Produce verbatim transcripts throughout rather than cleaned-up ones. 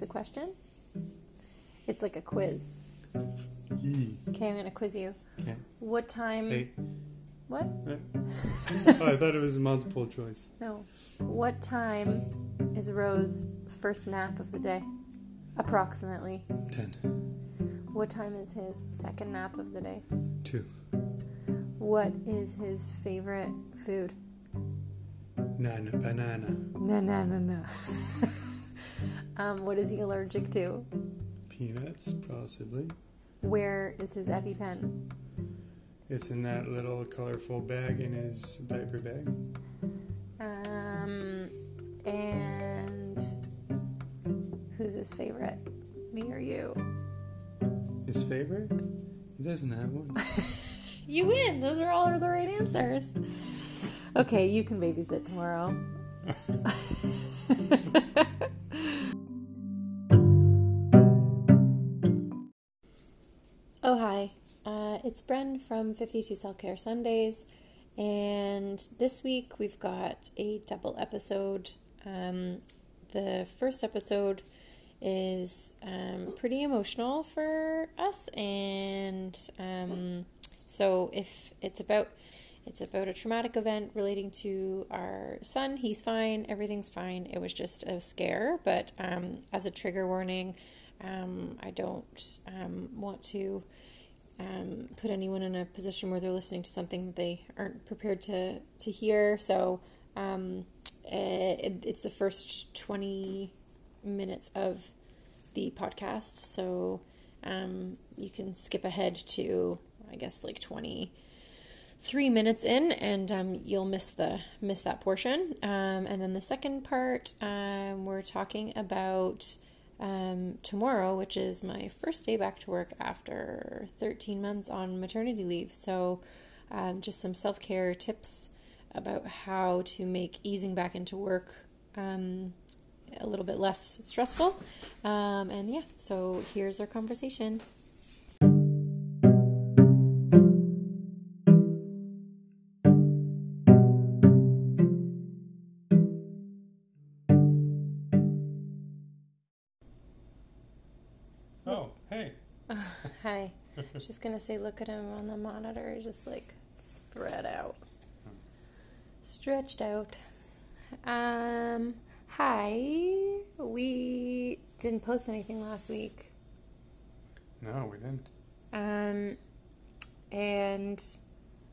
the question? It's like a quiz. Mm. Okay, I'm going to quiz you. Okay. What time... Eight. What? Oh, I thought it was multiple choice. No. What time is Rose's first nap of the day? Approximately. Ten. What time is his second nap of the day? Two. What is his favorite food? Nana, banana. No, no, no, no. Um, what is he allergic to? Peanuts, possibly. Where is his EpiPen? It's in that little colorful bag in his diaper bag. Um, and who's his favorite? Me or you? His favorite? He doesn't have one. You win. Those are all the right answers. Okay, you can babysit tomorrow. Oh, hi. Uh, it's Bren from fifty-two Cell Care Sundays, and this week we've got a double episode. Um, the first episode is um, pretty emotional for us, and um, so if it's about it's about a traumatic event relating to our son. He's fine, everything's fine. It was just a scare, but um, as a trigger warning, um, I don't um, want to. Um, put anyone in a position where they're listening to something that they aren't prepared to, to hear. So um, it, it's the first twenty minutes of the podcast. So um, you can skip ahead to, I guess, like twenty-three minutes in, and um, you'll miss the miss that portion. Um, and then the second part, um, we're talking about... Um, tomorrow, which is my first day back to work after thirteen months on maternity leave. So um, just some self-care tips about how to make easing back into work um, a little bit less stressful. Um, and yeah, so here's our conversation. She's gonna say, look at him on the monitor, just like spread out, stretched out. Um, hi. We didn't post anything last week. No, we didn't. Um, and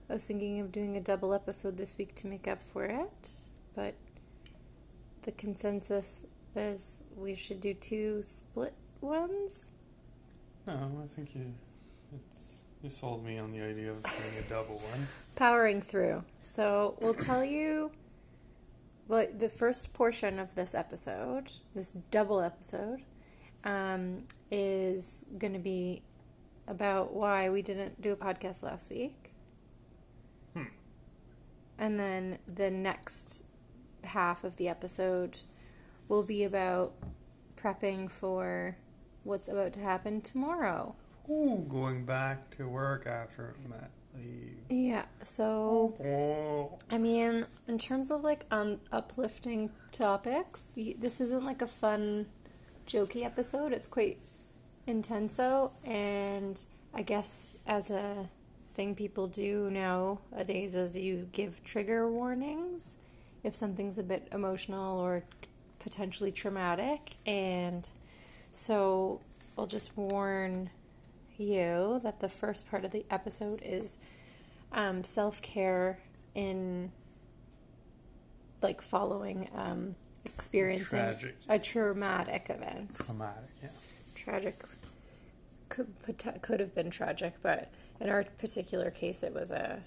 I was thinking of doing a double episode this week to make up for it, but the consensus is we should do two split ones. No, I think you... It's, you sold me on the idea of doing a double one. Powering through. So we'll tell you, well, the first portion of this episode, this double episode, um, is going to be about why we didn't do a podcast last week. Hmm. And then the next half of the episode will be about prepping for what's about to happen tomorrow. Ooh, going back to work after mat leave. Yeah, so, I mean, in terms of, like, um, uplifting topics, this isn't, like, a fun, jokey episode. It's quite intenso, and I guess as a thing people do nowadays is you give trigger warnings if something's a bit emotional or potentially traumatic, and so I'll just warn... you that the first part of the episode is um, self-care in like following um, experiencing tragic. a traumatic event. Traumatic, yeah. Tragic could could have been tragic, but in our particular case, it was a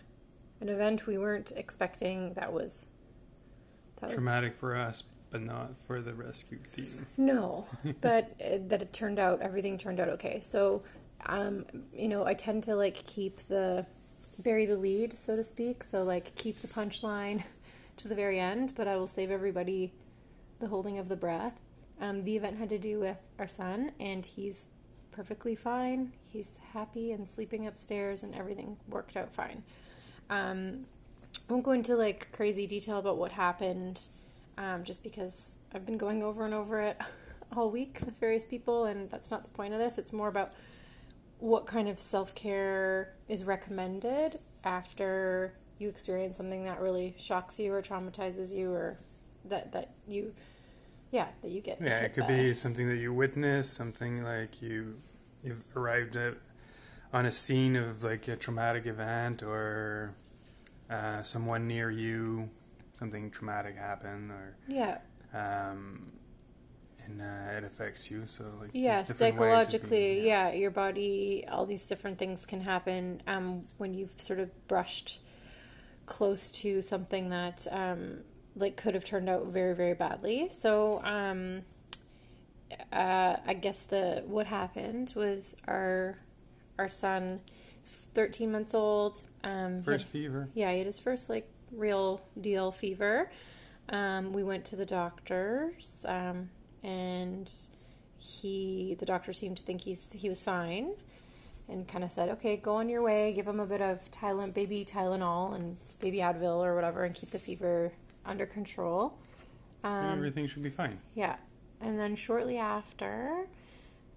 an event we weren't expecting. That was that traumatic was, for us. But not for the rescue team. No, but it, that it turned out, everything turned out okay. So, um, you know, I tend to, like, keep the, bury the lead, so to speak. So, like, keep the punchline to the very end, but I will save everybody the holding of the breath. Um, the event had to do with our son, and he's perfectly fine. He's happy and sleeping upstairs, and everything worked out fine. Um, I won't go into, like, crazy detail about what happened. Um, just because I've been going over and over it all week with various people, and that's not the point of this. It's more about what kind of self-care is recommended after you experience something that really shocks you or traumatizes you, or that, that you, yeah, that you get. Yeah, it could by. be something that you witness, something like you, you've arrived at, on a scene of like a traumatic event, or uh, someone near you, something traumatic happened, or yeah, um, and uh, it affects you. So like yeah, psychologically, being, yeah. yeah, your body, all these different things can happen um, when you've sort of brushed close to something that um, like could have turned out very, very badly. So um, uh, I guess the what happened was our our son, thirteen months old. Um, first had, fever. Yeah, he had his first like real deal fever. Um, we went to the doctors, um, and he the doctor seemed to think he's he was fine. And kind of said, okay, go on your way, give him a bit of Tylenol, baby Tylenol and baby Advil or whatever, and keep the fever under control. Um, Everything should be fine. Yeah. And then shortly after,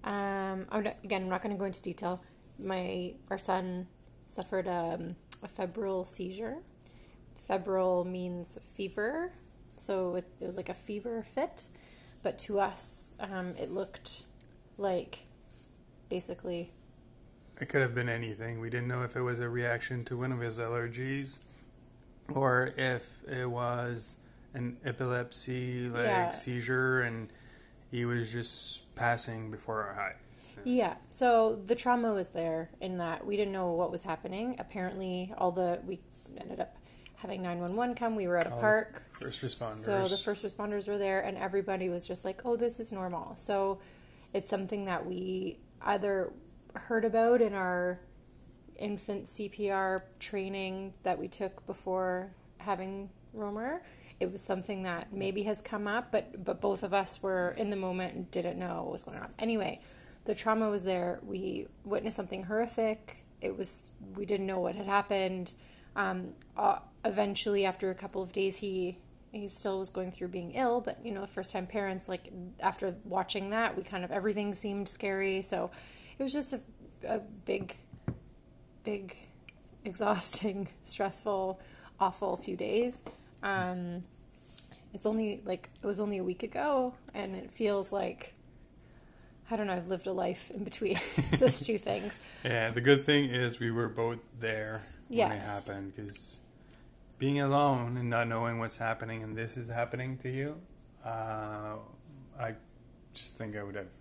um, I'm not, again, I'm not going to go into detail. My Our son suffered um, a febrile seizure. Febrile means fever. So it, it was like a fever fit. But to us, um, it looked like basically... It could have been anything. We didn't know if it was a reaction to one of his allergies or if it was an epilepsy, like, yeah. seizure, and he was just passing before our eyes. So. Yeah. So the trauma was there in that we didn't know what was happening. Apparently, all the... We ended up having nine one one come. We were at a all park. First responders. So the first responders were there, and everybody was just like, oh, this is normal. So it's something that we either... heard about in our infant C P R training that we took before having Romer. It was something that maybe has come up, but but both of us were in the moment and didn't know what was going on. Anyway, the trauma was there. We witnessed something horrific. It was we didn't know what had happened. Um, uh, eventually, after a couple of days, he he still was going through being ill. But you know, first time parents, like after watching that, we kind of everything seemed scary. So. It was just a, a big, big, exhausting, stressful, awful few days. Um, it's only like, it was only a week ago, and it feels like, I don't know, I've lived a life in between those two things. Yeah, the good thing is we were both there yes. when it happened, because being alone and not knowing what's happening and this is happening to you, uh, I just think I would have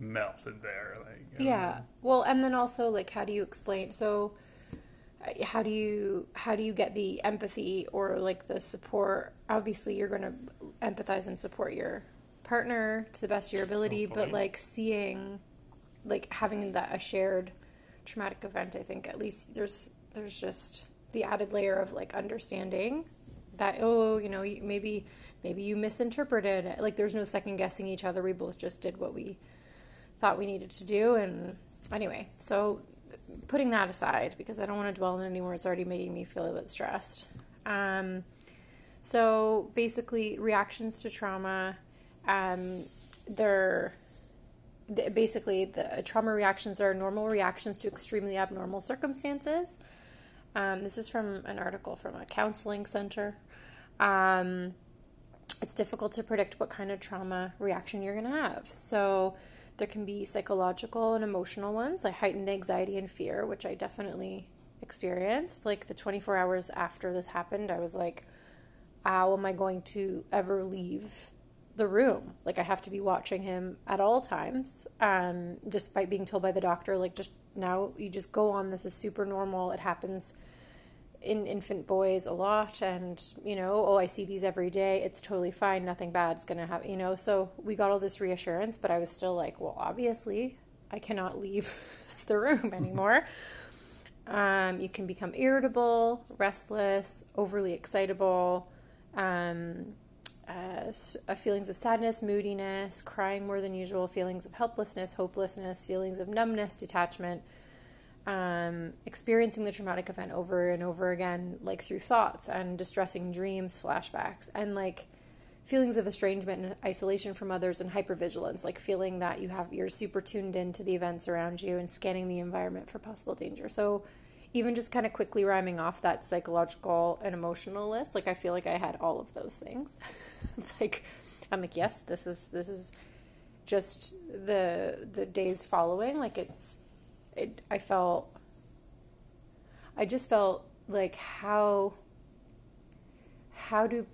melted there, like yeah know. Well, and then also like how do you explain so uh, how do you how do you get the empathy or like the support? Obviously you're going to empathize and support your partner to the best of your ability, oh, but like seeing like having that a shared traumatic event, I think at least there's there's just the added layer of like understanding that oh you know maybe maybe you misinterpreted it. Like there's no second guessing each other. We both just did what we thought we needed to do. And anyway, so putting that aside, because I don't want to dwell on it anymore, it's already making me feel a bit stressed. Um, so basically reactions to trauma, um, they're th- basically the trauma reactions are normal reactions to extremely abnormal circumstances. Um, this is from an article from a counseling center. Um, it's difficult to predict what kind of trauma reaction you're going to have. So there can be psychological and emotional ones, like heightened anxiety and fear, which I definitely experienced. Like the twenty-four hours after this happened, I was like, how am I going to ever leave the room? Like I have to be watching him at all times, um, despite being told by the doctor, like just now you just go on. This is super normal. It happens in infant boys a lot, and you know, oh, I see these every day, it's totally fine, nothing bad's gonna happen, you know. So we got all this reassurance, but I was still like, well, obviously I cannot leave the room anymore. Um, you can become irritable, restless, overly excitable, um, uh, feelings of sadness, moodiness, crying more than usual, feelings of helplessness, hopelessness, feelings of numbness, detachment. Um, experiencing the traumatic event over and over again, like through thoughts and distressing dreams, flashbacks, and like feelings of estrangement and isolation from others and hypervigilance, like feeling that you have, you're super tuned into the events around you and scanning the environment for possible danger. So even just kind of quickly rhyming off that psychological and emotional list, like I feel like I had all of those things. Like I'm like, yes, this is this is just the the days following. Like it's it I felt I just felt like how how do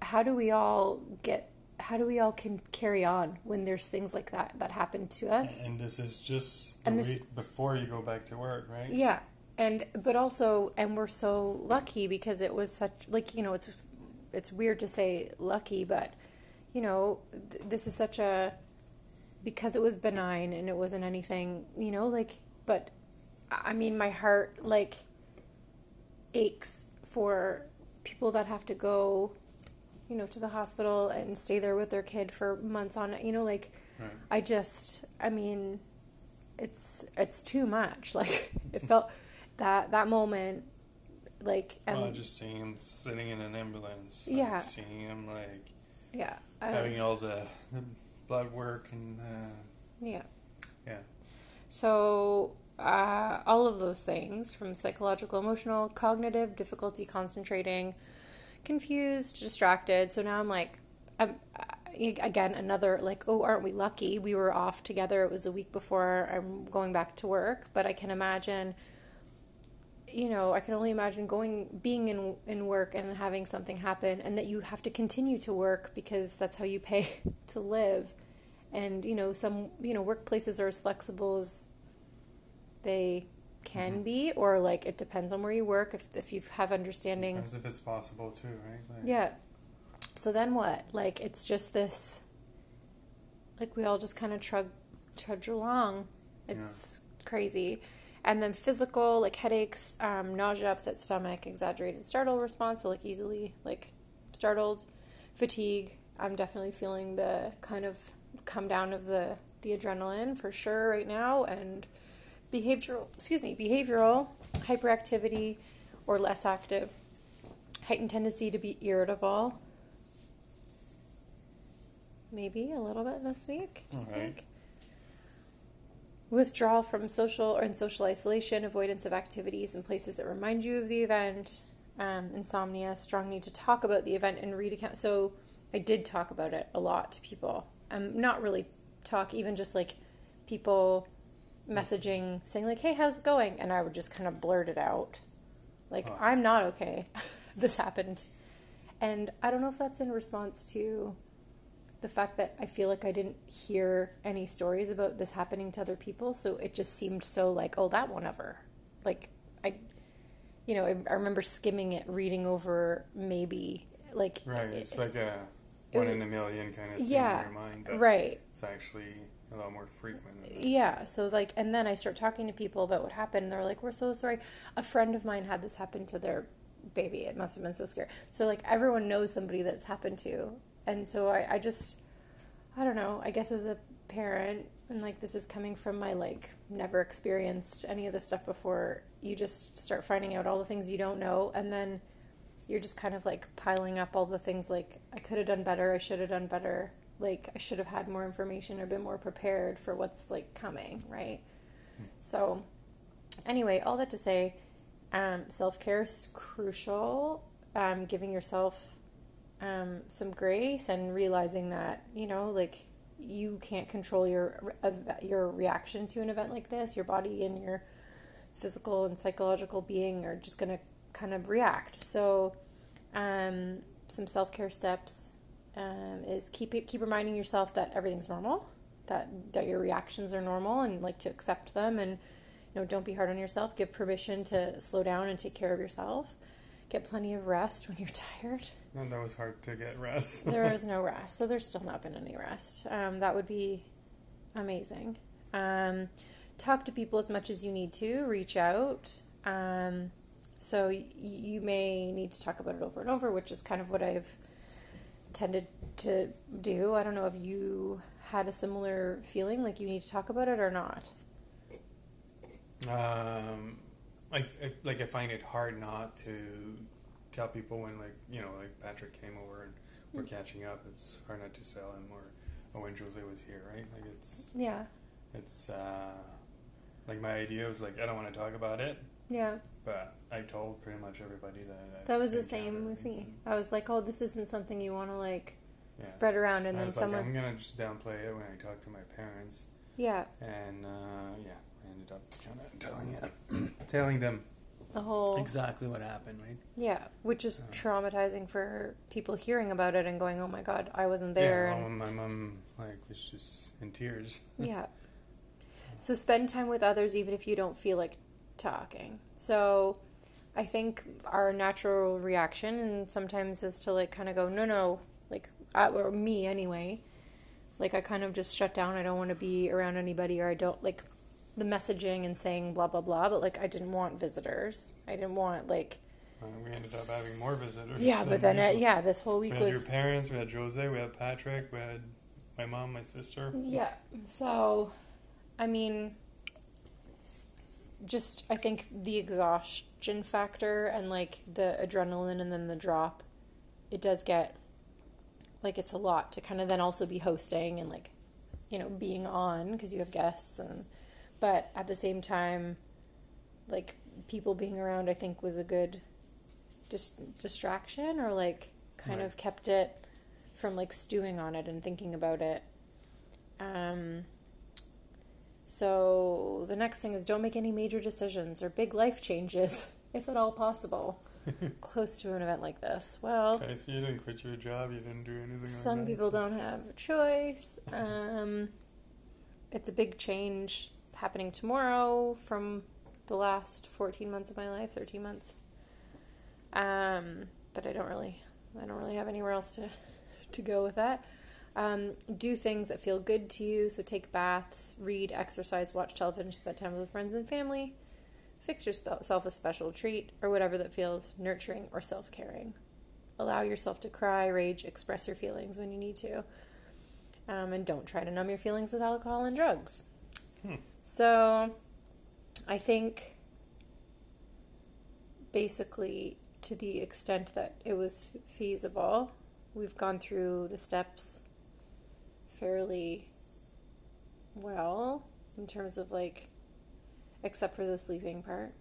how do we all get how do we all can carry on when there's things like that that happen to us? And this is just the week before you go back to work, right? Yeah. And but also, and we're so lucky because it was such, like, you know, it's it's weird to say lucky, but you know, th- this is such a, because it was benign and it wasn't anything, you know, like, but I mean, my heart like aches for people that have to go, you know, to the hospital and stay there with their kid for months on, you know, like, right. I just, I mean, it's, it's too much. Like it felt that, that moment, like, and well, just seeing him sitting in an ambulance, yeah, like, seeing him like, yeah, um, having all the, the blood work and, uh, yeah, yeah. So, uh, all of those things from psychological, emotional, cognitive, difficulty concentrating, confused, distracted. So now I'm like, I'm, again, another like, oh, aren't we lucky? We were off together. It was a week before I'm going back to work, but I can imagine, you know, I can only imagine going, being in, in work and having something happen and that you have to continue to work because that's how you pay to live. And, you know, some, you know, workplaces are as flexible as they can mm-hmm. be, or like it depends on where you work, if if you have understanding. Depends if it's possible too, right? Like, yeah. So then what? Like it's just this, like we all just kind of trudge trudge along. It's yeah. crazy. And then physical, like headaches, um, nausea, upset stomach, exaggerated startle response, so like easily like startled, fatigue. I'm definitely feeling the kind of come down of the the adrenaline for sure right now, and behavioral, excuse me, behavioral hyperactivity or less active, heightened tendency to be irritable, maybe a little bit this week, I right. think. Withdrawal from social or in social isolation, avoidance of activities and places that remind you of the event, um, insomnia, strong need to talk about the event and read account. So I did talk about it a lot to people. Um, not really talk, even just like people messaging saying like, hey, how's it going? And I would just kind of blurt it out. Like, oh. I'm not okay. This happened. And I don't know if that's in response to the fact that I feel like I didn't hear any stories about this happening to other people. So it just seemed so like, oh, that won't ever. Like, I, you know, I, I remember skimming it, reading over maybe like. Right. It's it, like a one it, in a million kind of thing yeah, in your mind. But right. It's actually a lot more frequent than that. Yeah. So like, and then I start talking to people about what happened. And they're like, we're so sorry. A friend of mine had this happen to their baby. It must have been so scary. So like everyone knows somebody that it's happened to. And so I, I just, I don't know, I guess as a parent, and like this is coming from my like never experienced any of this stuff before, you just start finding out all the things you don't know. And then you're just kind of like piling up all the things like I could have done better, I should have done better, like I should have had more information or been more prepared for what's like coming, right? Mm-hmm. So anyway, all that to say, um, self-care is crucial, um, giving yourself Um, some grace and realizing that, you know, like you can't control your your reaction to an event like this. Your body and your physical and psychological being are just going to kind of react. So um, some self-care steps um, is keep it, keep reminding yourself that everything's normal, that, that your reactions are normal and like to accept them, and you know, don't be hard on yourself. Give permission to slow down and take care of yourself. Get plenty of rest when you're tired. And that was hard to get rest. There was no rest, so there's still not been any rest. Um, that would be amazing. Um, talk to people as much as you need to. Reach out. Um, so y- you may need to talk about it over and over, which is kind of what I've tended to do. I don't know if you had a similar feeling, like you need to talk about it or not. Um... I, I, like, I find it hard not to tell people when, like, you know, like Patrick came over and we're catching up. It's hard not to sell him. Or oh, when Jose was here, right? Like it's yeah. It's uh, like my idea was like I don't want to talk about it. Yeah. But I told pretty much everybody that. I that was the same with me. I was like, oh, this isn't something you want to like yeah. spread around, and, and then I was someone. Like, I'm gonna just downplay it when I talk to my parents. Yeah. And uh, yeah, I ended up kind of telling it, telling them. The whole exactly what happened, right? Yeah, which is uh, traumatizing for people hearing about it and going, "Oh my God, I wasn't there." Yeah, and my mom like was just in tears. Yeah. So spend time with others, even if you don't feel like talking. So, I think our natural reaction and sometimes is to like kind of go, "No, no," like I, or me anyway. Like I kind of just shut down. I don't want to be around anybody, or I don't like. The messaging and saying blah blah blah, but like I didn't want visitors. I didn't want like. And we ended up having more visitors. Yeah, but then it, yeah, this whole week we was. We had your parents. We had Jose. We had Patrick. We had my mom, my sister. Yeah. So, I mean, just I think the exhaustion factor and like the adrenaline and then the drop, it does get. Like it's a lot to kind of then also be hosting and like, you know, being on because you have guests and. But at the same time, like, people being around, I think, was a good dis- distraction or, like, kind right. of kept it from, like, stewing on it and thinking about it. Um, so the next thing is don't make any major decisions or big life changes, if at all possible, close to an event like this. Well... Okay, so you didn't quit your job, you didn't do anything like that. Some people don't have a choice. Um, it's a big change... happening tomorrow from the last fourteen months of my life, thirteen months. Um, but I don't really, I don't really have anywhere else to, to go with that. Um, do things that feel good to you. So take baths, read, exercise, watch television, spend time with friends and family, fix yourself a special treat or whatever that feels nurturing or self-caring. Allow yourself to cry, rage, express your feelings when you need to. Um, and don't try to numb your feelings with alcohol and drugs. Hmm. So, I think basically to the extent that it was feasible, we've gone through the steps fairly well in terms of like, except for the sleeping part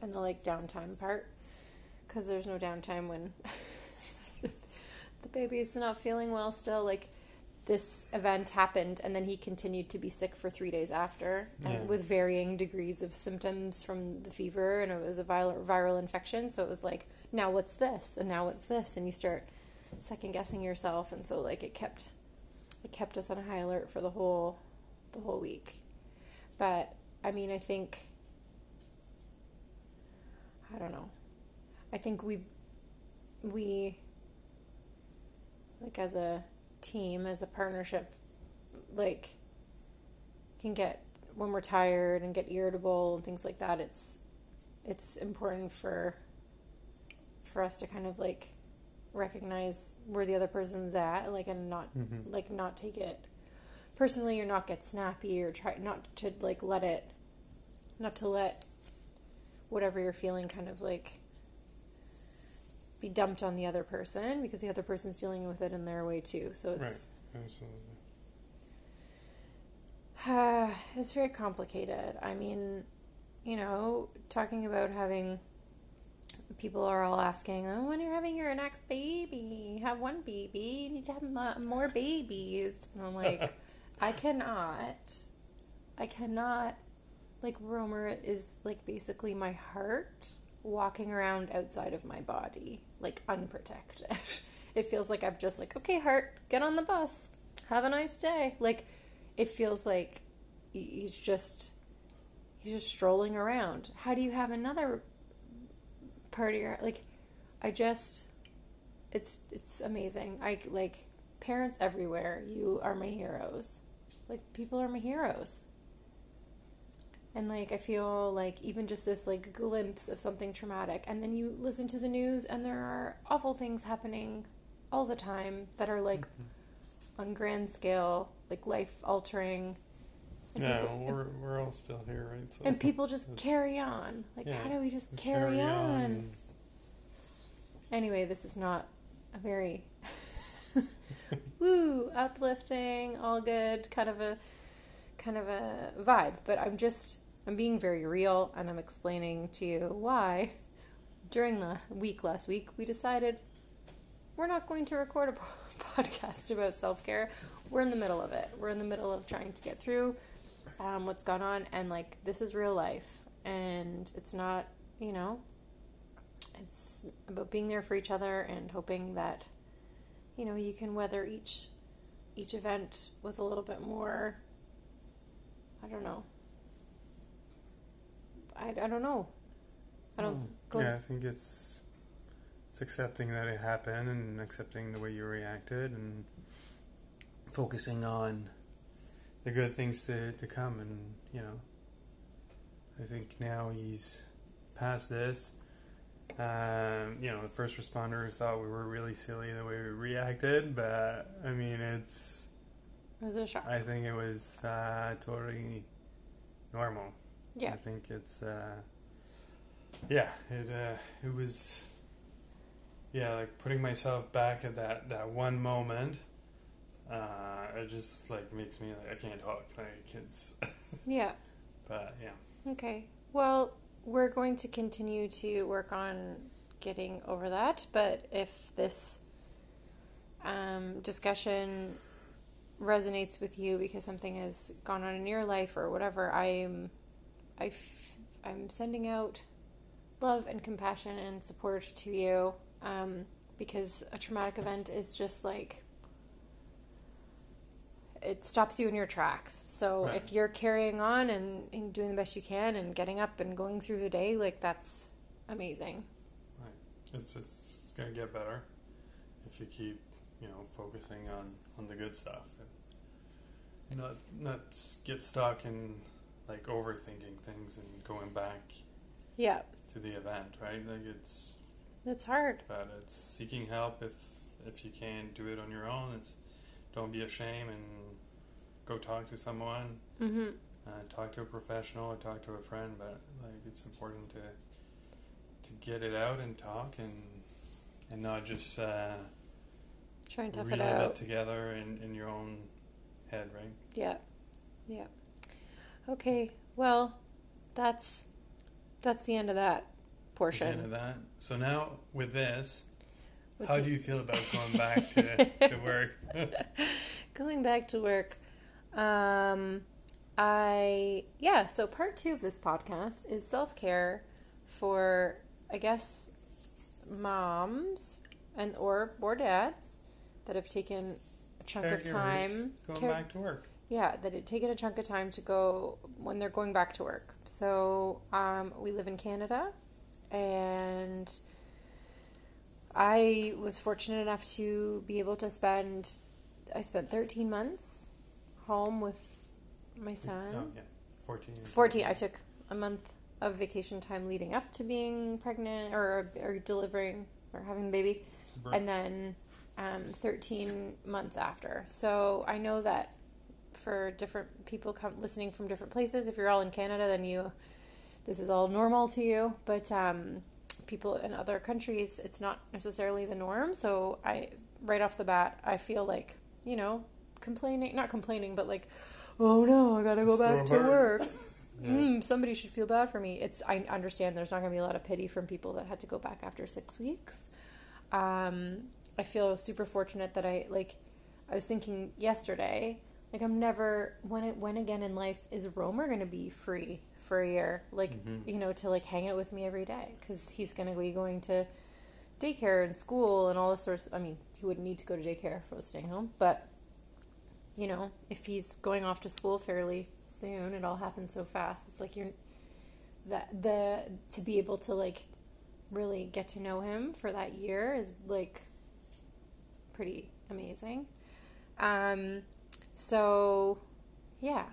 and the like downtime part, because there's no downtime when the baby's not feeling well still, like. This event happened, and then he continued to be sick for three days after, yeah. and with varying degrees of symptoms from the fever, and it was a viral, viral infection, so it was like, now what's this, and now what's this, and you start second-guessing yourself, and so, like, it kept it kept us on a high alert for the whole the whole week. But, I mean, I think, I don't know, I think we, we, like, as a team as a partnership like can get when we're tired and get irritable and things like that. It's it's important for for us to kind of like recognize where the other person's at, like, and not mm-hmm. like not take it personally or not get snappy or try not to like let it not to let whatever you're feeling kind of like be dumped on the other person, because the other person's dealing with it in their way too. So it's right. Absolutely. Uh, it's very complicated. I mean, you know, talking about having people are all asking, "Oh, when you're having your next baby, have one baby. You need to have more babies." And I'm like, I cannot. I cannot. Like Romer is like basically my heart. Walking around outside of my body, like unprotected. It feels like I'm just like, okay, heart, get on the bus, have a nice day. Like, it feels like he's just he's just strolling around. How do you have another part of your like? I just, it's it's amazing. I like parents everywhere. You are my heroes. Like people are my heroes. And, like, I feel like even just this, like, glimpse of something traumatic. And then you listen to the news and there are awful things happening all the time that are, like, mm-hmm. on grand scale, like, life-altering. And yeah, people, we're, and, we're all still here, right? So and people just carry on. Like, yeah, how do we just carry, carry on? on? Anyway, this is not a very woo, uplifting, all good, kind of a kind of a vibe. But I'm just, I'm being very real, and I'm explaining to you why during the week last week we decided we're not going to record a podcast about self-care. We're in the middle of it. We're in the middle of trying to get through um, what's gone on, and like, this is real life, and it's not, you know, it's about being there for each other and hoping that, you know, you can weather each each event with a little bit more, I don't know. I, I don't know. I don't... Go yeah, I think it's it's accepting that it happened and accepting the way you reacted and focusing on the good things to, to come. And, you know, I think now he's past this. Um, you know, the first responder thought we were really silly the way we reacted, but, I mean, it's... It was a shock. I think it was uh, totally normal. Yeah. I think it's, uh, yeah, it uh, it was, yeah, like, putting myself back at that, that one moment, uh, it just, like, makes me, like, I can't talk, like, it's... Yeah. But, yeah. Okay. Well, we're going to continue to work on getting over that, but if this um, discussion resonates with you because something has gone on in your life or whatever, I'm, I f- I'm sending out love and compassion and support to you, um, because a traumatic event is just like, it stops you in your tracks. So right. If you're carrying on and, and doing the best you can and getting up and going through the day, like, that's amazing. Right. It's it's, it's going to get better if you keep, you know, focusing on, on the good stuff and not not get stuck in, like, overthinking things and going back yeah. to the event, right? Like, it's... It's hard. But it's seeking help if if you can't do it on your own. It's don't be ashamed and go talk to someone. Mm-hmm. Uh, talk to a professional or talk to a friend, but like, it's important to to get it out and talk and and not just uh, try and tough it out. Relive it together in, in your own head, right? Yeah, yeah. Okay, well, that's that's the end of that portion. That's the end of that. So now with this. How do you feel about going back to, to work? Going back to work. Um, I, yeah, so part two of this podcast is self-care for, I guess, moms and or, or dads that have taken a chunk Caregivers of time. Going care, back to work. Yeah, that had taken a chunk of time to go when they're going back to work. So um, we live in Canada, and I was fortunate enough to be able to spend, I spent thirteen months home with my son. Oh, yeah, fourteen. fourteen. I took a month of vacation time leading up to being pregnant or, or delivering or having the baby. Birth. And then um, thirteen months after. So I know that for different people come, listening from different places, if you're all in Canada, then you, this is all normal to you. But, um... people in other countries, it's not necessarily the norm. So I, right off the bat, I feel like, you know, complaining, not complaining, but like, oh no, I gotta go so back hard. to work. Yeah. Mm, somebody should feel bad for me. It's, I understand there's not gonna be a lot of pity from people that had to go back after six weeks. Um, I feel super fortunate that I, like, I was thinking yesterday, like, I'm never, when it, when again in life is Romer going to be free for a year? Like, mm-hmm. you know, to like hang out with me every day, because he's going to be going to daycare and school and all this sort of, I mean, he wouldn't need to go to daycare if I was staying home, but you know, if he's going off to school fairly soon, it all happens so fast. It's like you're, that the, to be able to like really get to know him for that year is like pretty amazing. Um, So, yeah,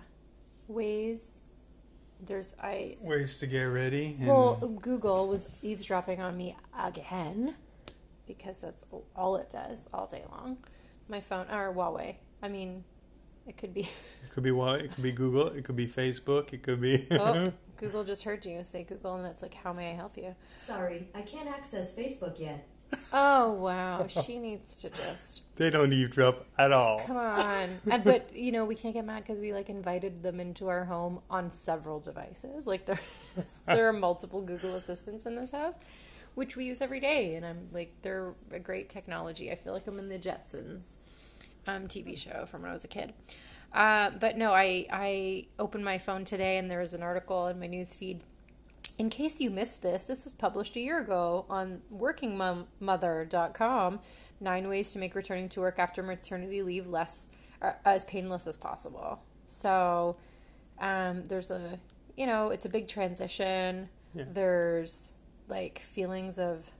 ways, there's, I... Ways to get ready. And well, Google was eavesdropping on me again, because that's all it does all day long. My phone, or Huawei, I mean, it could be... It could be Huawei, it could be Google, it could be Facebook, it could be... Oh, Google just heard you say Google, and it's like, how may I help you? Sorry, I can't access Facebook yet. Oh, wow. She needs to just... They don't eavesdrop at all. Come on. And, but, you know, we can't get mad because we, like, invited them into our home on several devices. Like, there, there are multiple Google Assistants in this house, which we use every day. And I'm, like, they're a great technology. I feel like I'm in The Jetsons um, T V show from when I was a kid. Uh, but, no, I, I opened my phone today, and there was an article in my newsfeed. In case you missed this, this was published a year ago on working mother dot com, nine ways to make returning to work after maternity leave less uh, as painless as possible. So um, there's a, you know, it's a big transition. Yeah. There's, like, feelings of,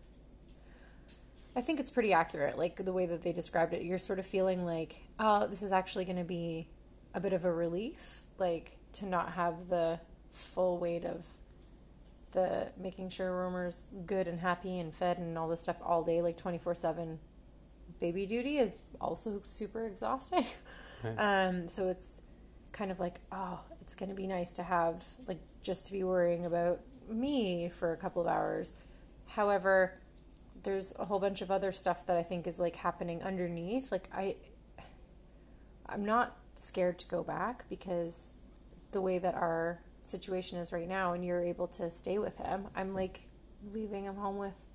I think it's pretty accurate, like, the way that they described it. You're sort of feeling like, oh, this is actually going to be a bit of a relief, like, to not have the full weight of the making sure Romer's good and happy and fed and all this stuff all day, like twenty-four seven baby duty is also super exhausting. Right. Um, so it's kind of like, oh, it's going to be nice to have, like, just to be worrying about me for a couple of hours. However, there's a whole bunch of other stuff that I think is, like, happening underneath. Like, I, I'm not scared to go back because the way that our situation is right now and you're able to stay with him, I'm, like, leaving him home with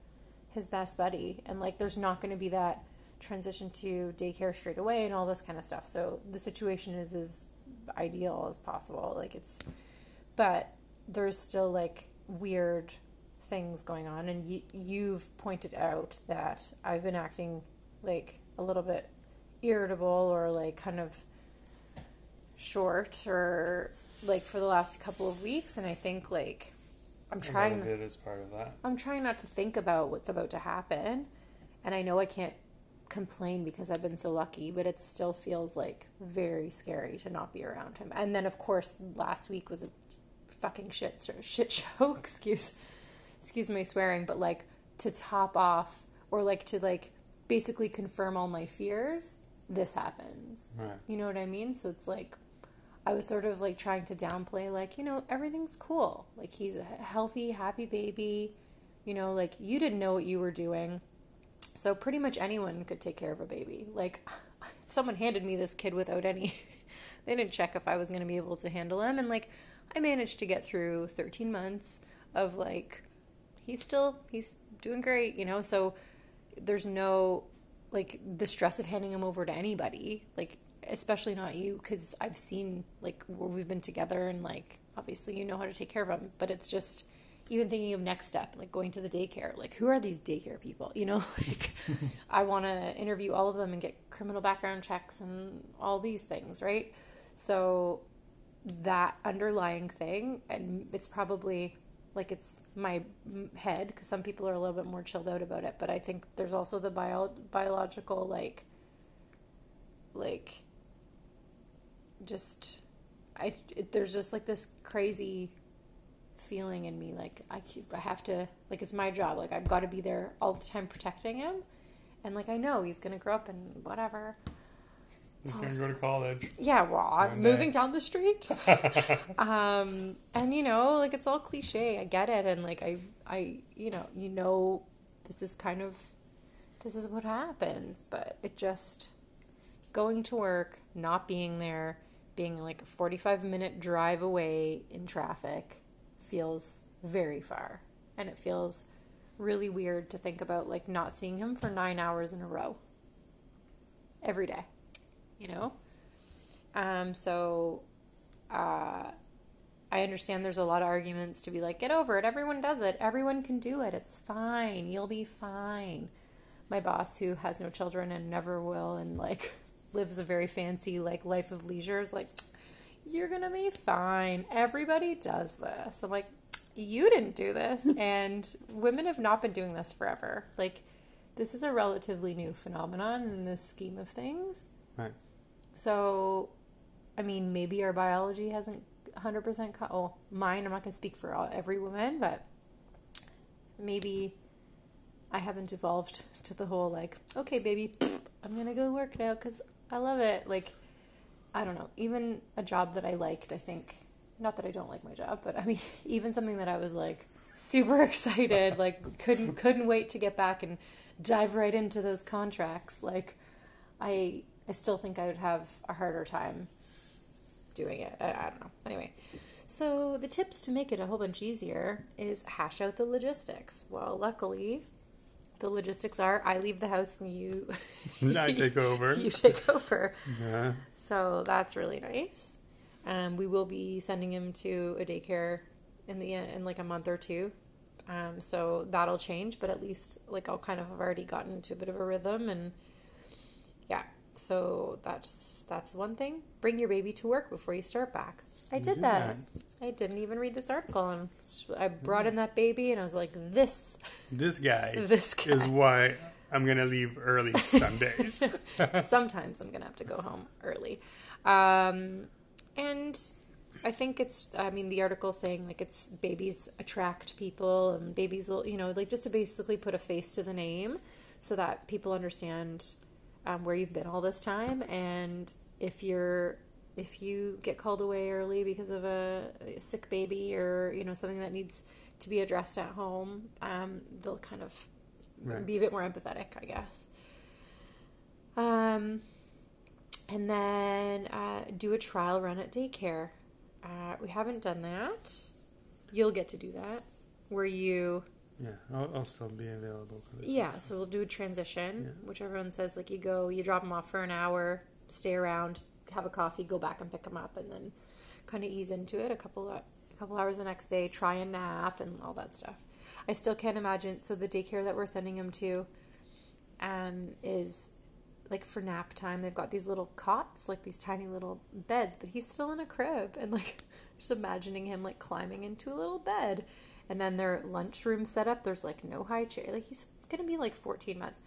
his best buddy, and, like, there's not going to be that transition to daycare straight away and all this kind of stuff. So the situation is as ideal as possible. Like, it's, but there's still, like, weird things going on, and y- you've pointed out that I've been acting, like, a little bit irritable or, like, kind of short or, like, for the last couple of weeks, and I think, like, I'm trying... A bit is part of that. I'm trying not to think about what's about to happen, and I know I can't complain because I've been so lucky, but it still feels, like, very scary to not be around him. And then, of course, last week was a fucking shit, shit show, excuse, excuse my swearing, but, like, to top off, or, like, to, like, basically confirm all my fears, this happens. Right. You know what I mean? So it's, like... I was sort of, like, trying to downplay, like, you know, everything's cool. Like, he's a healthy, happy baby. You know, like, you didn't know what you were doing. So pretty much anyone could take care of a baby. Like, someone handed me this kid without any... They didn't check if I was going to be able to handle him. And, like, I managed to get through thirteen months of, like, he's still... He's doing great, you know? So there's no, like, the stress of handing him over to anybody. Like... Especially not you, because I've seen, like, where we've been together, and, like, obviously you know how to take care of them, but it's just even thinking of next step, like going to the daycare, like, who are these daycare people, you know? Like, I want to interview all of them and get criminal background checks and all these things, right? So that underlying thing, and it's probably, like, it's my head, because some people are a little bit more chilled out about it, but I think there's also the bio- biological, like, like... just I it, there's just, like, this crazy feeling in me, like, I I have to, like, it's my job, like, I've got to be there all the time protecting him, and, like, I know he's gonna grow up and whatever, he's gonna go to college, yeah, well, I'm moving down the street. um and, you know, like, it's all cliche, I get it, and, like, I I you know you know this is kind of this is what happens, but it just going to work, not being there, being, like, a forty-five minute drive away in traffic feels very far. And it feels really weird to think about, like, not seeing him for nine hours in a row. Every day. You know? Um, so, uh, I understand there's a lot of arguments to be like, get over it, everyone does it, everyone can do it, it's fine, you'll be fine. My boss, who has no children and never will, and, like... lives a very fancy, like, life of leisure, is like, you're gonna be fine, everybody does this. I'm like, you didn't do this, and women have not been doing this forever. Like, this is a relatively new phenomenon in the scheme of things. Right. So, I mean, maybe our biology hasn't one hundred percent caught, oh, mine, I'm not gonna speak for all, every woman, but maybe I haven't evolved to the whole, like, okay, baby, I'm gonna go work now, because I love it. Like, I don't know. Even a job that I liked, I think not that I don't like my job, but I mean, even something that I was like super excited, like couldn't couldn't wait to get back and dive right into those contracts. Like, I I still think I would have a harder time doing it. I, I don't know. Anyway, so the tips to make it a whole bunch easier is hash out the logistics. Well, luckily, the logistics are I leave the house and you I take over. You take over. Yeah. So that's really nice. Um, we will be sending him to a daycare in the in like a month or two. Um, so that'll change, but at least like I'll kind of have already gotten into a bit of a rhythm, and yeah. So that's that's one thing. Bring your baby to work before you start back. I did yeah. that. I didn't even read this article, and I brought in that baby, and I was like, "This, this guy, this guy. is why I'm gonna leave early some days. Sometimes I'm gonna have to go home early." Um, and I think it's, I mean, the article saying like it's babies attract people, and babies will, you know, like just to basically put a face to the name, so that people understand um, where you've been all this time, and if you're. If you get called away early because of a sick baby or, you know, something that needs to be addressed at home, um, they'll kind of right. be a bit more empathetic, I guess. Um, and then uh, do a trial run at daycare. Uh, we haven't done that. You'll get to do that. Were you... Yeah, I'll, I'll still be available. For the yeah, person. So we'll do a transition, yeah. which everyone says, like, you go, you drop them off for an hour, stay around, have a coffee, go back and pick them up, and then kind of ease into it a couple of, a couple hours the next day, try a nap and all that stuff. I still can't imagine. So the daycare that we're sending him to um, is like for nap time. They've got these little cots, like these tiny little beds, but he's still in a crib, and like just imagining him like climbing into a little bed. And then their lunchroom set up, there's like no high chair. Like he's going to be like fourteen months.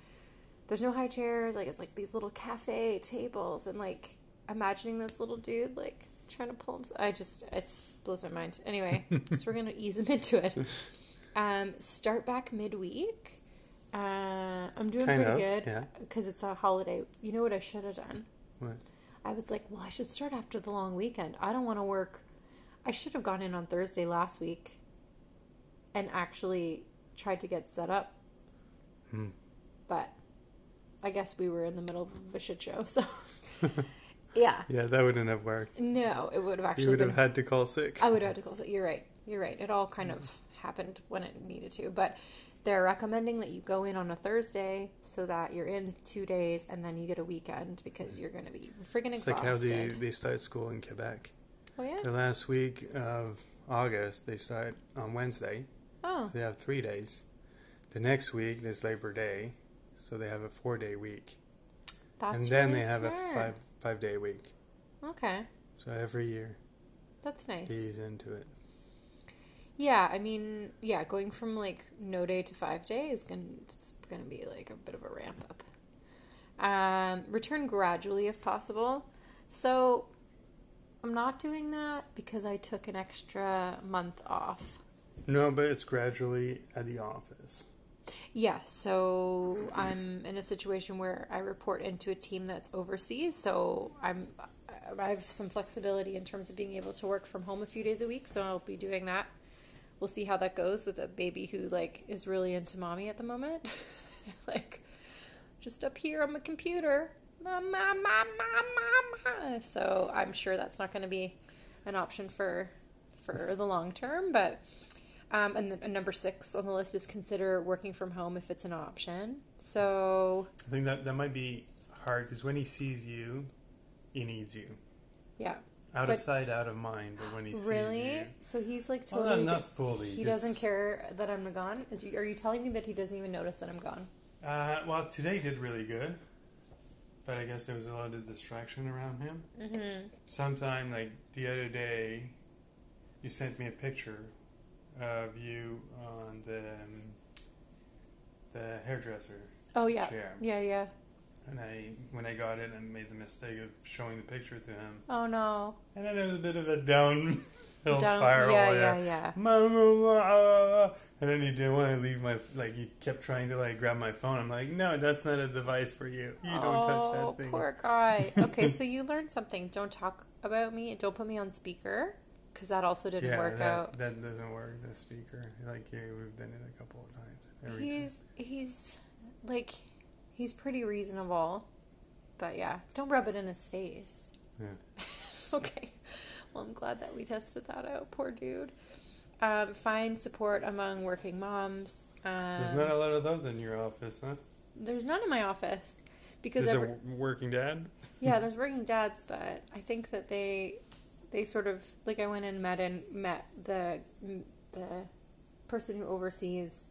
There's no high chairs. Like it's like these little cafe tables, and like imagining this little dude like trying to pull himself. I just, it blows my mind. Anyway, so we're going to ease him into it. Um, start back midweek. Uh, I'm doing kind pretty of, good because yeah. it's a holiday. You know what I should have done? What? I was like, well, I should start after the long weekend. I don't want to work. I should have gone in on Thursday last week and actually tried to get set up. Hmm. But I guess we were in the middle of a shit show, so... Yeah. Yeah, that wouldn't have worked. No, it would have actually. You would been, have had to call sick. I would have had to call sick. You're right. You're right. It all kind mm-hmm. of happened when it needed to. But they're recommending that you go in on a Thursday so that you're in two days and then you get a weekend because you're going to be friggin' exhausted. It's like how they, they start school in Quebec. Oh, yeah? The last week of August, they start on Wednesday. Oh. So they have three days. The next week, there's Labor Day. So they have a four-day week. That's And then really they have smart. a five Five day a week. Okay. So every year. That's nice. Ease into it. Yeah, I mean, yeah, going from like no day to five day is gonna it's gonna be like a bit of a ramp up. Um, return gradually if possible. So I'm not doing that because I took an extra month off. No, but it's gradually at the office. Yeah, so I'm in a situation where I report into a team that's overseas, so I'm, I have some flexibility in terms of being able to work from home a few days a week, so I'll be doing that. We'll see how that goes with a baby who, like, is really into mommy at the moment. Like, just up here on my computer. Mama, mama, mama. So I'm sure that's not going to be an option for, for the long term, but... Um, and then number six on the list is consider working from home if it's an option. So I think that that might be hard because when he sees you, he needs you. Yeah. Out but, of sight, out of mind. But when he really? sees you, really, so he's like totally. Well, not fully. He doesn't care that I'm gone. Is you, are you telling me that he doesn't even notice that I'm gone? Uh, well, today did really good, but I guess there was a lot of distraction around him. Mm-hmm. Sometime like the other day, you sent me a picture of you on the um, the hairdresser oh yeah chair. yeah yeah and I when I got it I made the mistake of showing the picture to him. Oh no. And then it was a bit of a downhill down, spiral yeah yeah yeah, yeah. Mama, and then he didn't want to leave my like he kept trying to like grab my phone. I'm like, no, that's not a device for you you oh, don't touch that thing. Oh, poor guy. Okay. So you learned something. Don't talk about me, don't put me on speaker. because that also didn't yeah, work that, out. That doesn't work. The speaker, like yeah, we've done it a couple of times. Every he's time. he's like he's pretty reasonable, but yeah, don't rub it in his face. Yeah. Okay. Well, I'm glad that we tested that out. Poor dude. Um, find support among working moms. Um, there's not a lot of those in your office, huh? There's none in my office because there's every- a working dad. Yeah, there's working dads, but I think that they they sort of like I went and met and met the the person who oversees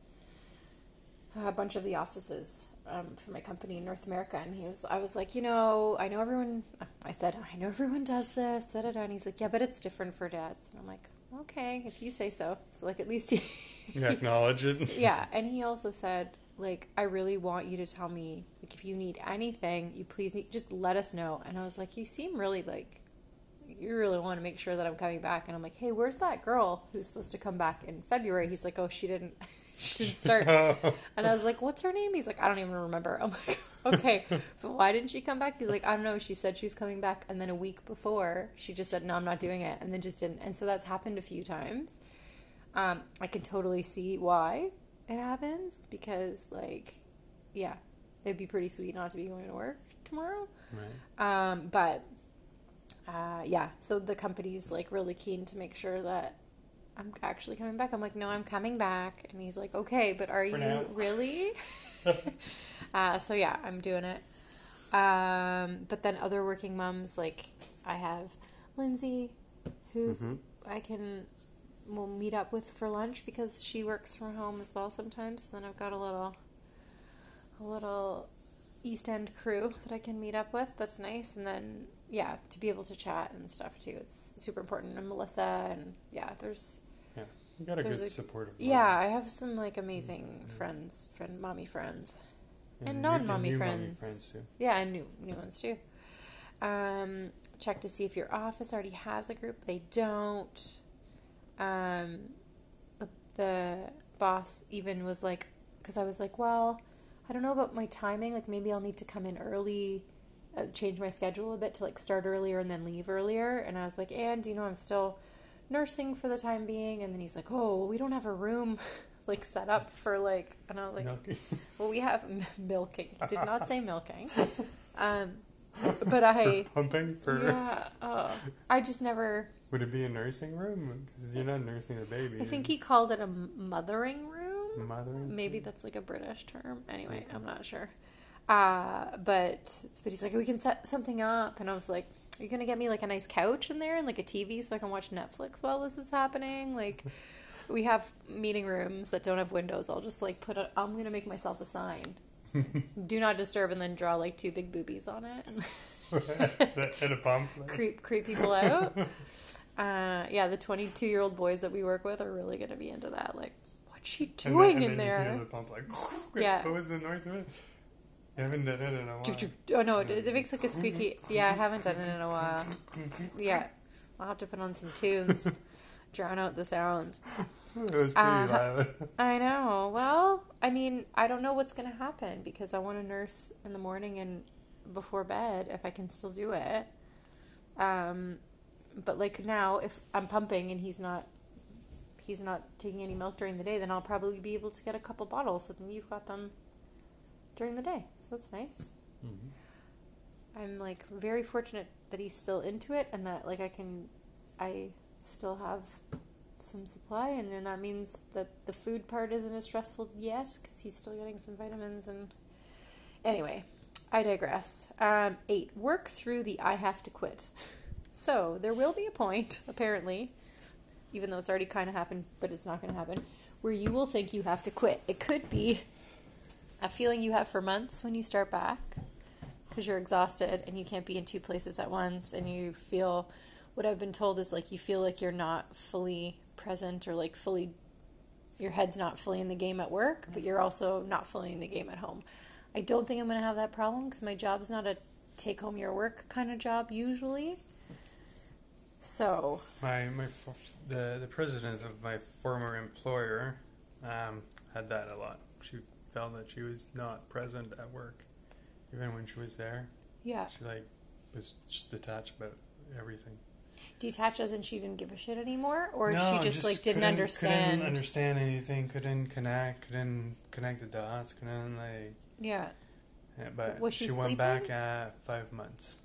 a bunch of the offices um, for my company in North America, and he was I was like, you know, I know everyone. I said I know everyone does this, da, da, da. And he's like, yeah, but it's different for dads, and I'm like, okay, if you say so. So like at least he you acknowledge it. Yeah, and he also said, like, I really want you to tell me, like, if you need anything, you please need, just let us know. And I was like, you seem really, like, you really want to make sure that I'm coming back. And I'm like, hey, where's that girl who's supposed to come back in February? He's like, oh, she didn't, she didn't start. And I was like, what's her name? He's like, I don't even remember. I'm like, okay, but why didn't she come back? He's like, I don't know. She said she was coming back. And then a week before, she just said, no, I'm not doing it. And then just didn't. And so that's happened a few times. Um, I can totally see why it happens, because, like, yeah, it'd be pretty sweet not to be going to work tomorrow. Right. Um, but, uh, yeah, so the company's, like, really keen to make sure that I'm actually coming back. I'm like, no, I'm coming back. And he's like, okay, but are For you now. really? uh, so, yeah, I'm doing it. Um, but then other working moms, like, I have Lindsay, who's, mm-hmm. I can... we'll meet up with for lunch because she works from home as well sometimes. So then I've got a little, a little East End crew that I can meet up with. That's nice. And then, yeah, to be able to chat and stuff too. It's super important. And Melissa and yeah, there's, yeah, you got a good a, supportive. Yeah. Mom. I have some like amazing yeah. friends, friend, mommy friends and, and non-mommy and friends. Mommy friends too. Yeah. And new, new ones too. Um, check to see if your office already has a group. They don't. Um, the, the boss even was like, because I was like, well, I don't know about my timing. Like maybe I'll need to come in early, uh, change my schedule a bit to like start earlier and then leave earlier. And I was like, and you know, I'm still nursing for the time being. And then he's like, oh, we don't have a room like set up for like, and I was like, milking. Well, we have m- milking. Did not say milking. Um, but I, for pumping for, yeah, uh, I just never. Would it be a nursing room? Because you're not nursing a baby. I think he called it a mothering room. Mothering? Maybe that's like a British term. Anyway, okay. I'm not sure. Uh, but but he's like, we can set something up. And I was like, are you going to get me like a nice couch in there and like a T V so I can watch Netflix while this is happening? Like, we have meeting rooms that don't have windows. I'll just like put a, I'm going to make myself a sign. Do not disturb, and then draw like two big boobies on it. And a pamphlet. Creep, creep people out. Uh, yeah, the twenty-two-year-old boys that we work with are really going to be into that. Like, what's she doing and then, and in then there? You hear the pump, like, yeah. What was the noise of it? You haven't done it in a while. Oh, no, it, it makes like a squeaky... Yeah, I haven't done it in a while. Yeah, I'll have to put on some tunes. Drown out the sounds. It was pretty uh, loud. I know. Well, I mean, I don't know what's going to happen because I want to nurse in the morning and before bed if I can still do it. Um... But, like, now, if I'm pumping and he's not he's not taking any milk during the day, then I'll probably be able to get a couple bottles. So then you've got them during the day. So that's nice. Mm-hmm. I'm, like, very fortunate that he's still into it and that, like, I can... I still have some supply. And then that means that the food part isn't as stressful yet because he's still getting some vitamins and... Anyway, I digress. Um, eight, work through the I have to quit. So, there will be a point, apparently, even though it's already kind of happened, but it's not going to happen, where you will think you have to quit. It could be a feeling you have for months when you start back, because you're exhausted and you can't be in two places at once, and you feel, what I've been told is, like, you feel like you're not fully present or, like, fully, your head's not fully in the game at work, but you're also not fully in the game at home. I don't think I'm going to have that problem, because my job's not a take-home-your-work kind of job, usually. So my my the the president of my former employer um, had that a lot. She felt that she was not present at work, even when she was there. Yeah, she like was just detached about everything. detaches and she didn't give a shit anymore? Or no, she just, just like didn't understand? Couldn't understand anything, couldn't connect, couldn't connect the dots, couldn't like... Yeah. Yeah, but was she, she went back at five months.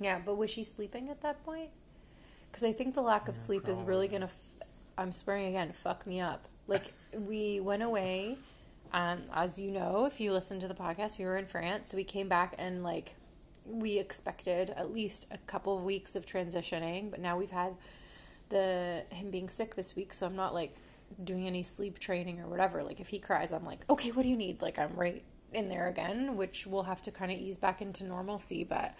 Yeah, but was she sleeping at that point? Because I think the lack of yeah, sleep probably. is really going to, f- I'm swearing again, fuck me up. Like, we went away, um, as you know, if you listen to the podcast, we were in France. So we came back and, like, we expected at least a couple of weeks of transitioning. But now we've had the him being sick this week, so I'm not, like, doing any sleep training or whatever. Like, if he cries, I'm like, okay, what do you need? Like, I'm right in there again, which we'll have to kind of ease back into normalcy. But,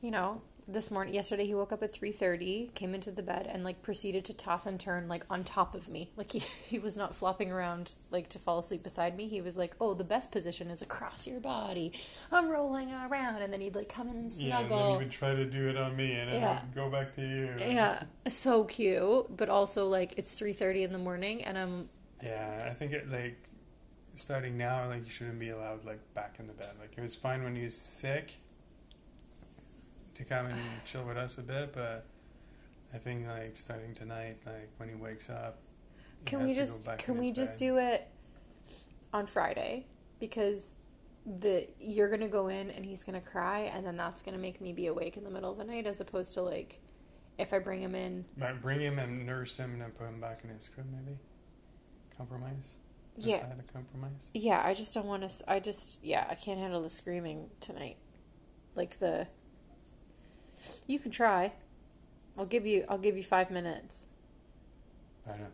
you know, this morning, yesterday, he woke up at three thirty, came into the bed, and, like, proceeded to toss and turn, like, on top of me. Like, he, he was not flopping around, like, to fall asleep beside me. He was like, oh, the best position is across your body. I'm rolling around. And then he'd, like, come in and snuggle. Yeah, and then he would try to do it on me, and yeah. it would go back to you. Yeah, so cute. But also, like, it's three thirty in the morning, and I'm... Yeah, I think it, like, starting now, like, you shouldn't be allowed, like, back in the bed. Like, it was fine when he was sick to come and chill with us a bit, but I think, like, starting tonight, like, when he wakes up, he can we just can we just bed. do it on Friday, because the you're gonna go in and he's gonna cry, and then that's gonna make me be awake in the middle of the night, as opposed to, like, if I bring him in, right, bring him and nurse him and then put him back in his crib, maybe compromise. Is yeah, that a compromise? Yeah, I just don't want to. I just yeah, I can't handle the screaming tonight, like the. You can try. I'll give you I'll give you five minutes. I know.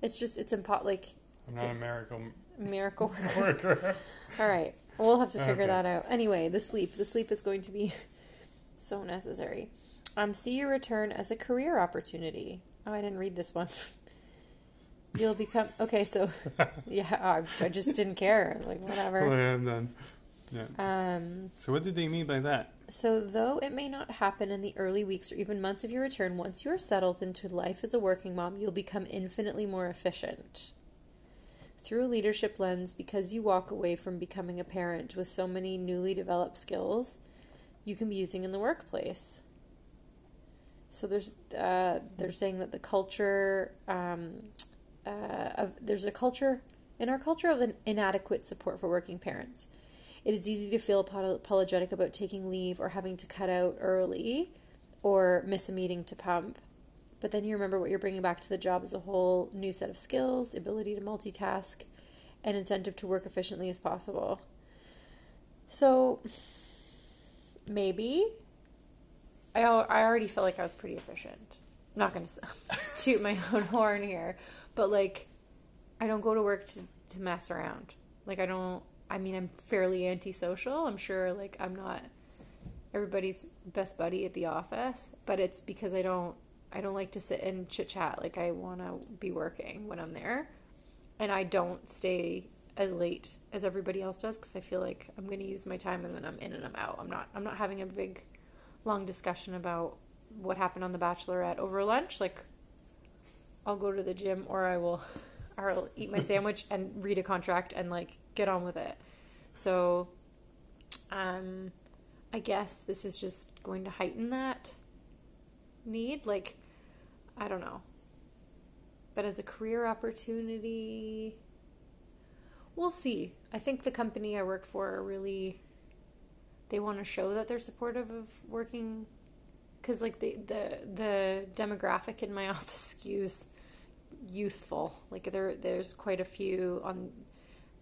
It's just it's impo- like I'm not a miracle miracle worker. All right. We'll have to figure okay. that out. Anyway, the sleep. The sleep is going to be so necessary. Um see your return as a career opportunity. Oh, I didn't read this one. You'll become okay, so yeah, I just didn't care. Like, whatever. Well, yeah, I'm done. Yeah. Um, so what did they mean by that? So though it may not happen in the early weeks or even months of your return, once you are settled into life as a working mom, you'll become infinitely more efficient. Through a leadership lens, because you walk away from becoming a parent with so many newly developed skills you can be using in the workplace. So there's uh, they're saying that the culture, um, uh, of, there's a culture, in our culture of an inadequate support for working parents. It is easy to feel apologetic about taking leave or having to cut out early or miss a meeting to pump. But then you remember what you're bringing back to the job is a whole new set of skills, ability to multitask, and incentive to work efficiently as possible. So maybe I, I already felt like I was pretty efficient. I'm not going to toot my own horn here, but, like, I don't go to work to, to mess around. Like, I don't. I mean, I'm fairly antisocial. I'm sure, like, I'm not everybody's best buddy at the office, but it's because I don't, I don't like to sit and chit-chat. Like, I want to be working when I'm there, and I don't stay as late as everybody else does, because I feel like I'm going to use my time, and then I'm in and I'm out. I'm not, I'm not having a big, long discussion about what happened on The Bachelorette over lunch. Like, I'll go to the gym, or I will... I'll eat my sandwich and read a contract and, like, get on with it. So, um, I guess this is just going to heighten that need. Like, I don't know. But as a career opportunity, we'll see. I think the company I work for really, they want to show that they're supportive of working. Because, like, the, the, the demographic in my office skews youthful. Like, there there's quite a few on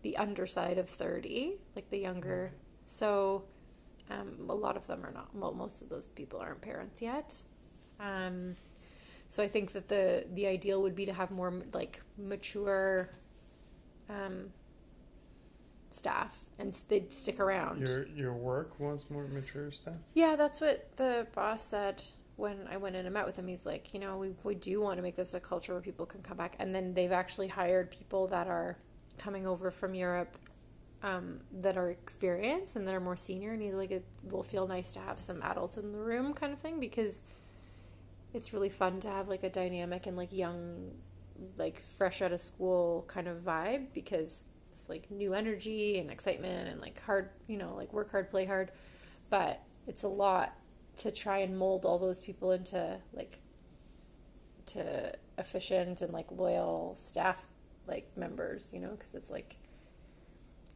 the underside of thirty, like the younger. So um a lot of them are not, well, most of those people aren't parents yet. Um so I think that the the ideal would be to have more, like, mature um staff, and they'd stick around. Your your work wants more mature staff? Yeah, that's what the boss said. When I went in and met with him, he's like, you know, we, we do want to make this a culture where people can come back. And then they've actually hired people that are coming over from Europe um, that are experienced and that are more senior. And he's like, it will feel nice to have some adults in the room, kind of thing, because it's really fun to have, like, a dynamic and, like, young, like, fresh out of school kind of vibe, because it's, like, new energy and excitement and, like, hard, you know, like, work hard, play hard. But it's a lot to try and mold all those people into, like, to efficient and, like, loyal staff, like, members, you know, because it's, like,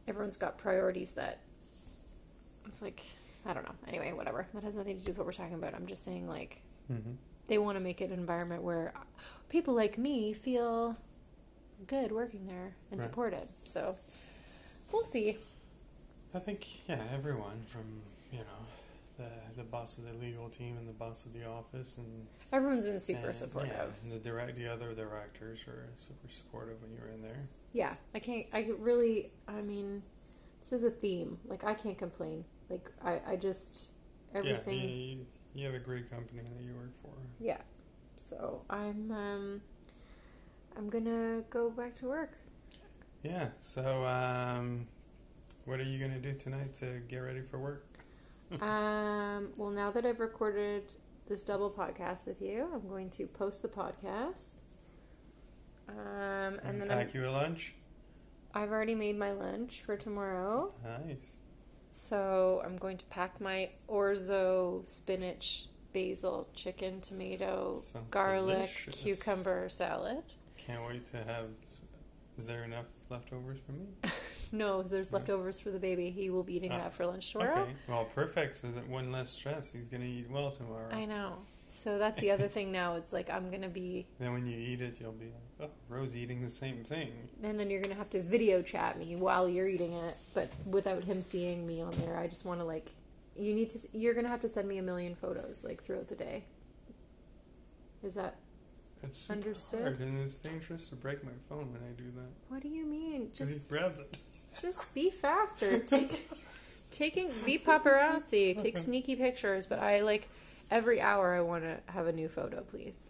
everyone's got priorities that, it's, like, I don't know. Anyway, whatever. That has nothing to do with what we're talking about. I'm just saying, like, mm-hmm. they want to make it an environment where people like me feel good working there and right. supported. So, we'll see. I think, yeah, everyone from, you know, the the boss of the legal team and the boss of the office. And everyone's been super and, supportive. Yeah, and the, direct, the other directors were super supportive when you were in there. Yeah, I can't, I really, I mean, this is a theme. Like, I can't complain. Like, I, I just, everything. Yeah, you, you have a great company that you work for. Yeah. So, I'm, um, I'm gonna go back to work. Yeah, so, um... what are you going to do tonight to get ready for work? um, well, now that I've recorded this double podcast with you, I'm going to post the podcast. Um, and then pack I'm, you a lunch? I've already made my lunch for tomorrow. Nice. So I'm going to pack my orzo spinach, basil, chicken, tomato, sounds garlic, delicious. Cucumber salad. Can't wait to have... Is there enough leftovers for me? No, there's no. leftovers for the baby. He will be eating ah, that for lunch tomorrow. Okay, well, perfect. So that one less stress. He's going to eat well tomorrow. I know. So that's the other thing now. It's like I'm going to be... Then when you eat it, you'll be like, oh, Rose eating the same thing. And then you're going to have to video chat me while you're eating it, but without him seeing me on there. I just want to like... You need to... You're going to have to send me a million photos like throughout the day. Is that... It's understood. Hard, and it's dangerous to break my phone when I do that. What do you mean? Just he grabs it. Just be faster. Take, taking be paparazzi. Take sneaky pictures. But I like every hour. I want to have a new photo, please.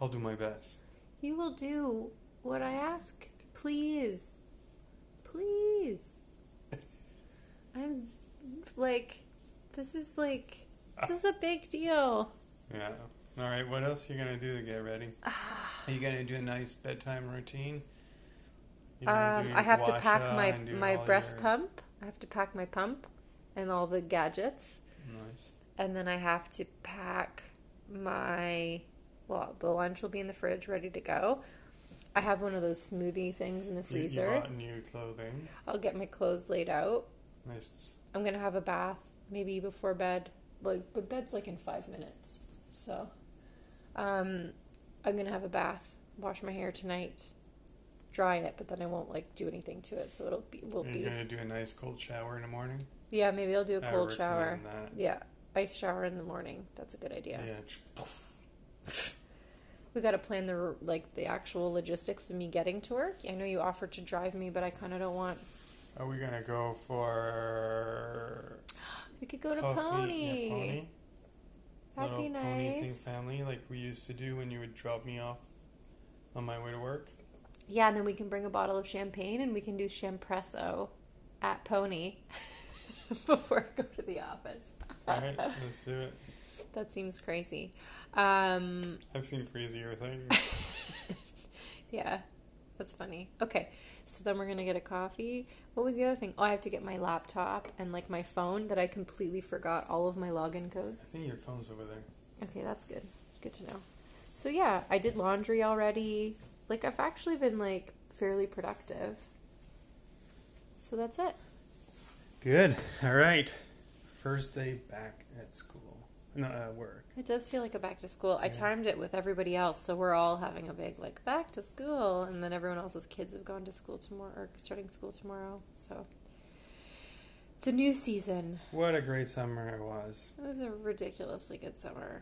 I'll do my best. You will do what I ask, please, please. I'm like, this is like, this is a big deal. Yeah. All right, what else are you going to do to get ready? Are you going to do a nice bedtime routine? Um, I have to pack my, my breast your... pump. I have to pack my pump and all the gadgets. Nice. And then I have to pack my... Well, the lunch will be in the fridge, ready to go. I have one of those smoothie things in the freezer. You, you bought new clothing. I'll get my clothes laid out. Nice. I'm going to have a bath, maybe before bed. Like, but bed's like in five minutes, so... Um, I'm going to have a bath, wash my hair tonight, dry it, but then I won't, like, do anything to it, so it'll be... Will Are you going to do a nice cold shower in the morning? Yeah, maybe I'll do a I cold shower. That. Yeah, ice shower in the morning. That's a good idea. Yeah. We got to plan the, like, the actual logistics of me getting to work. I know you offered to drive me, but I kind of don't want... Are we going to go for... We could go to Pony. Yeah, Pony. That'd little be nice. Pony thing family, like we used to do when you would drop me off on my way to work. Yeah, and then we can bring a bottle of champagne and we can do champresso at Pony before I go to the office. All right, let's do it. That seems crazy. Um, I've seen crazier things. Yeah, that's funny. Okay, so then we're going to get a coffee. What was the other thing? Oh, I have to get my laptop and, like, my phone that I completely forgot all of my login codes. I think your phone's over there. Okay, that's good. Good to know. So, yeah, I did laundry already. Like, I've actually been, like, fairly productive. So that's it. Good. All right. First day back at school. No, at work. It does feel like a back to school. Yeah. I timed it with everybody else, so we're all having a big, like, back to school, and then everyone else's kids have gone to school tomorrow, or starting school tomorrow, so it's a new season. What a great summer it was. It was a ridiculously good summer.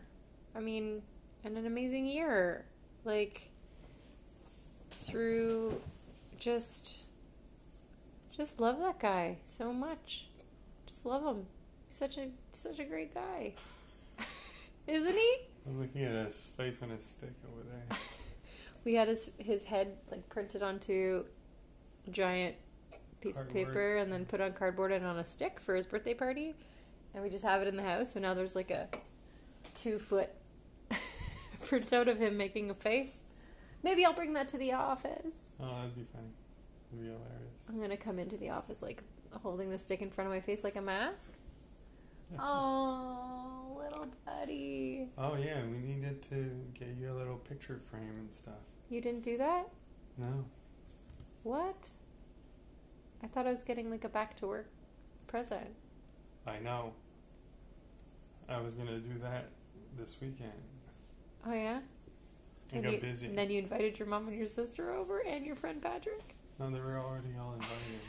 I mean, and an amazing year. Like, through just, just love that guy so much. Just love him. He's such a, such a great guy. Isn't he? I'm looking at his face on his stick over there. We had his his head like printed onto a giant piece cardboard. Of paper and then put on cardboard and on a stick for his birthday party. And we just have it in the house. So now there's like a two foot printout of him making a face. Maybe I'll bring that to the office. Oh, that'd be funny. That'd be hilarious. I'm going to come into the office like holding the stick in front of my face like a mask. Oh, little buddy. Oh, yeah, we needed to get you a little picture frame and stuff. You didn't do that? No. What? I thought I was getting, like, a back-to-work present. I know. I was going to do that this weekend. Oh, yeah? I got you, busy. And then you invited your mom and your sister over and your friend Patrick? No, they were already all invited.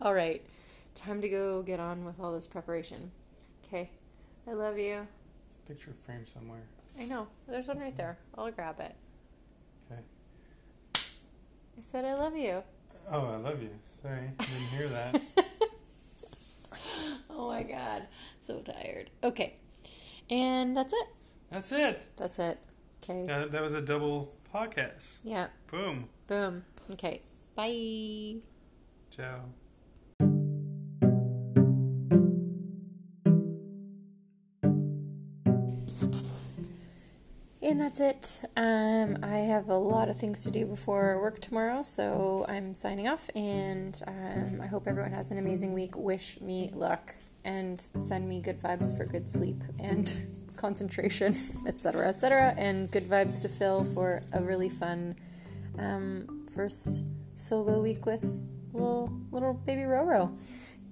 All right. Time to go get on with all this preparation. Okay. I love you. There's a picture frame somewhere. I know. There's one right there. I'll grab it. Okay. I said I love you. Oh, I love you. Sorry. I didn't hear that. Oh, my God. So tired. Okay. And that's it. That's it. That's it. Okay. That, that was a double podcast. Yeah. Boom. Boom. Okay. Bye. Ciao. And that's it. Um, I have a lot of things to do before work tomorrow, so I'm signing off, and um, I hope everyone has an amazing week. Wish me luck, and send me good vibes for good sleep, and concentration, etc, etc, and good vibes to Phil for a really fun um, first solo week with little, little baby Roro.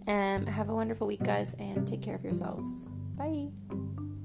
Um, have a wonderful week, guys, and take care of yourselves. Bye!